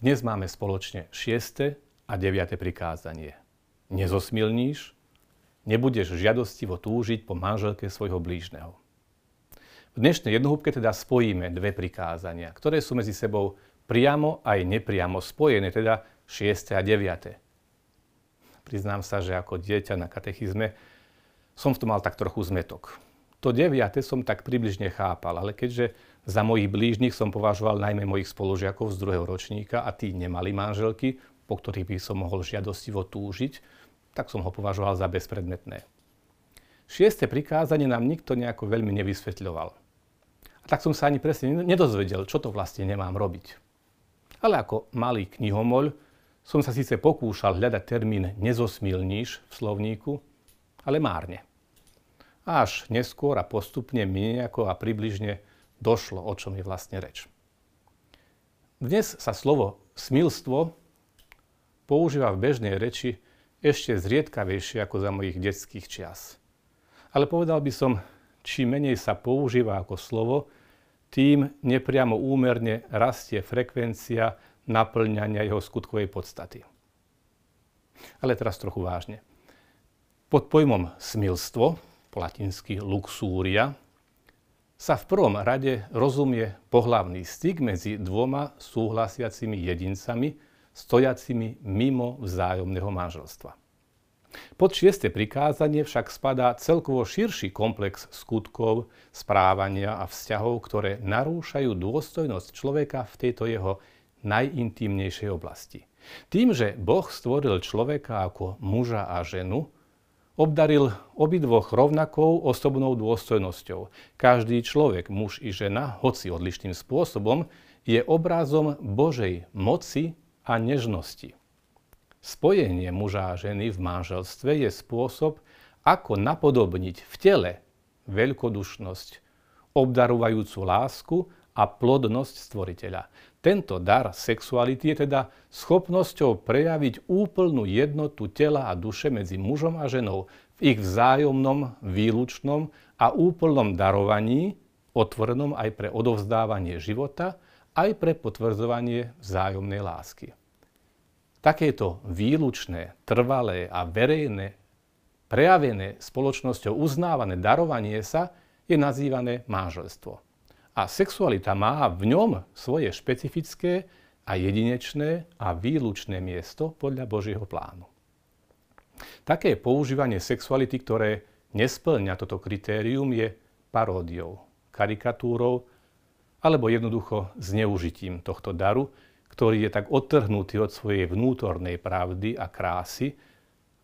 Dnes máme spoločne 6. a 9. prikázanie. Nezosmilníš, nebudeš žiadostivo túžiť po manželke svojho blížneho. V dnešnej jednohúbke teda spojíme dve prikázania, ktoré sú medzi sebou priamo aj nepriamo spojené, teda 6. a 9. Priznám sa, že ako dieťa na katechizme som v tom mal tak trochu zmetok. To 9. som tak približne chápal, ale keďže za mojich blížnych som považoval najmä mojich spolužiakov z 2. ročníka a tí nemali manželky, po ktorých by som mohol žiadostivo túžiť, tak som ho považoval za bezpredmetné. 6. prikázanie nám nikto nejako veľmi nevysvetľoval. A tak som sa ani presne nedozvedel, čo to vlastne nemám robiť. Ale ako malý knihomol som sa síce pokúšal hľadať termín nezosmilníš v slovníku, ale márne. Až neskôr a postupne mi nejako a približne došlo, o čom je vlastne reč. Dnes sa slovo smilstvo používa v bežnej reči ešte zriedkavejšie ako za mojich detských čias. Ale povedal by som, čím menej sa používa ako slovo, tým nepriamo úmerne rastie frekvencia naplňania jeho skutkovej podstaty. Ale teraz trochu vážne. Pod pojmom smilstvo, po latinsky luxúria, sa v prvom rade rozumie pohlavný styk medzi dvoma súhlasiacimi jedincami, stojacimi mimo vzájomného manželstva. Pod 6. prikázanie však spadá celkovo širší komplex skutkov, správania a vzťahov, ktoré narúšajú dôstojnosť človeka v tejto jeho najintímnejšej oblasti. Tým, že Boh stvoril človeka ako muža a ženu, obdaril obidvoch rovnakou osobnou dôstojnosťou. Každý človek, muž i žena, hoci odlišným spôsobom, je obrazom Božej moci a nežnosti. Spojenie muža a ženy v manželstve je spôsob, ako napodobniť v tele veľkodušnosť, obdarujúcu lásku a plodnosť stvoriteľa. Tento dar sexuality je teda schopnosťou prejaviť úplnú jednotu tela a duše medzi mužom a ženou v ich vzájomnom, výlučnom a úplnom darovaní, otvorenom aj pre odovzdávanie života, aj pre potvrdzovanie vzájomnej lásky. Takéto výlučné, trvalé a verejné, prejavené spoločnosťou uznávané darovanie sa je nazývané manželstvo. A sexualita má v ňom svoje špecifické a jedinečné a výlučné miesto podľa Božieho plánu. Také používanie sexuality, ktoré nesplňa toto kritérium, je paródiou, karikatúrou alebo jednoducho zneužitím tohto daru, ktorý je tak odtrhnutý od svojej vnútornej pravdy a krásy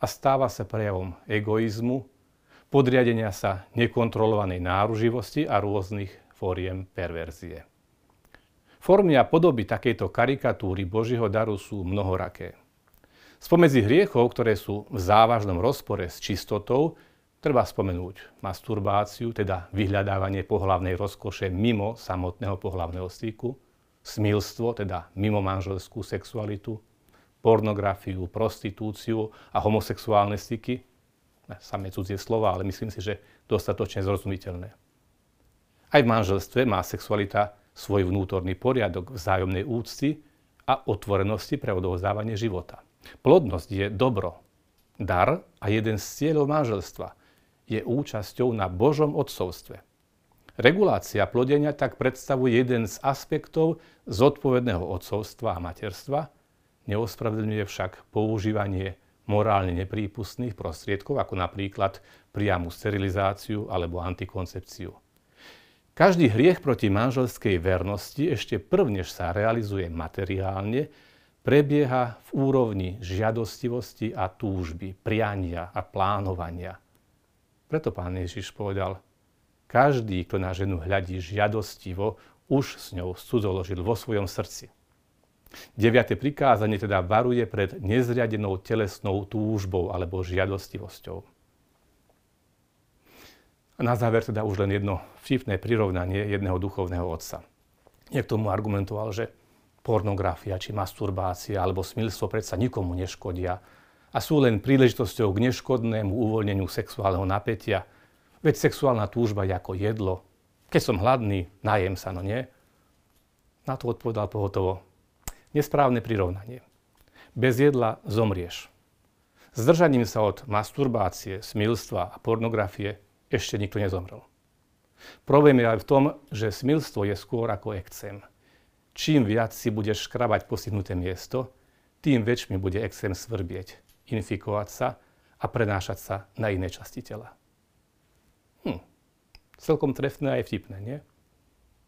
a stáva sa prejavom egoizmu, podriadenia sa nekontrolovanej náruživosti a rôznych fóriem perverzie. Formy a podoby takejto karikatúry Božieho daru sú mnohoraké. Spomedzi hriechov, ktoré sú v závažnom rozpore s čistotou, treba spomenúť masturbáciu, teda vyhľadávanie pohlavnej rozkoše mimo samotného pohlavného styku, smilstvo, teda mimo manželskú sexualitu, pornografiu, prostitúciu a homosexuálne styky. Samé cudzie slova, ale myslím si, že dostatočne zrozumiteľné. Aj v manželstve má sexualita svoj vnútorný poriadok vzájomnej úcty a otvorenosti pre odovzdávanie života. Plodnosť je dobro, dar a jeden z cieľov manželstva je účasťou na Božom otcovstve. Regulácia plodenia tak predstavuje jeden z aspektov zodpovedného otcovstva a materstva, neospravedlňuje však používanie morálne neprípustných prostriedkov, ako napríklad priamu sterilizáciu alebo antikoncepciu. Každý hriech proti manželskej vernosti ešte prvnež sa realizuje materiálne, prebieha v úrovni žiadostivosti a túžby, priania a plánovania. Preto Pán Ježiš povedal, každý, kto na ženu hľadí žiadostivo, už s ňou cudzoložil vo svojom srdci. 9. prikázanie teda varuje pred nezriadenou telesnou túžbou alebo žiadostivosťou. A na záver teda už len jedno vtipné prirovnanie jedného duchovného otca. Niekto mu argumentoval, že pornografia či masturbácia alebo smilstvo predsa nikomu neškodia a sú len príležitosťou k neškodnému uvoľneniu sexuálneho napätia. Veď sexuálna túžba je ako jedlo. Keď som hladný, najem sa, no nie? Na to odpovedal pohotovo. Nesprávne prirovnanie. Bez jedla zomrieš. Zdržaním sa od masturbácie, smilstva a pornografie ešte nikto nezomrel. Problém je ale v tom, že smilstvo je skôr ako ekcém. Čím viac si budeš škrabať postihnuté miesto, tým väčšmi bude ekcém svrbieť, infikovať sa a prenášať sa na iné časti tela. Celkom trefné a aj vtipné, nie?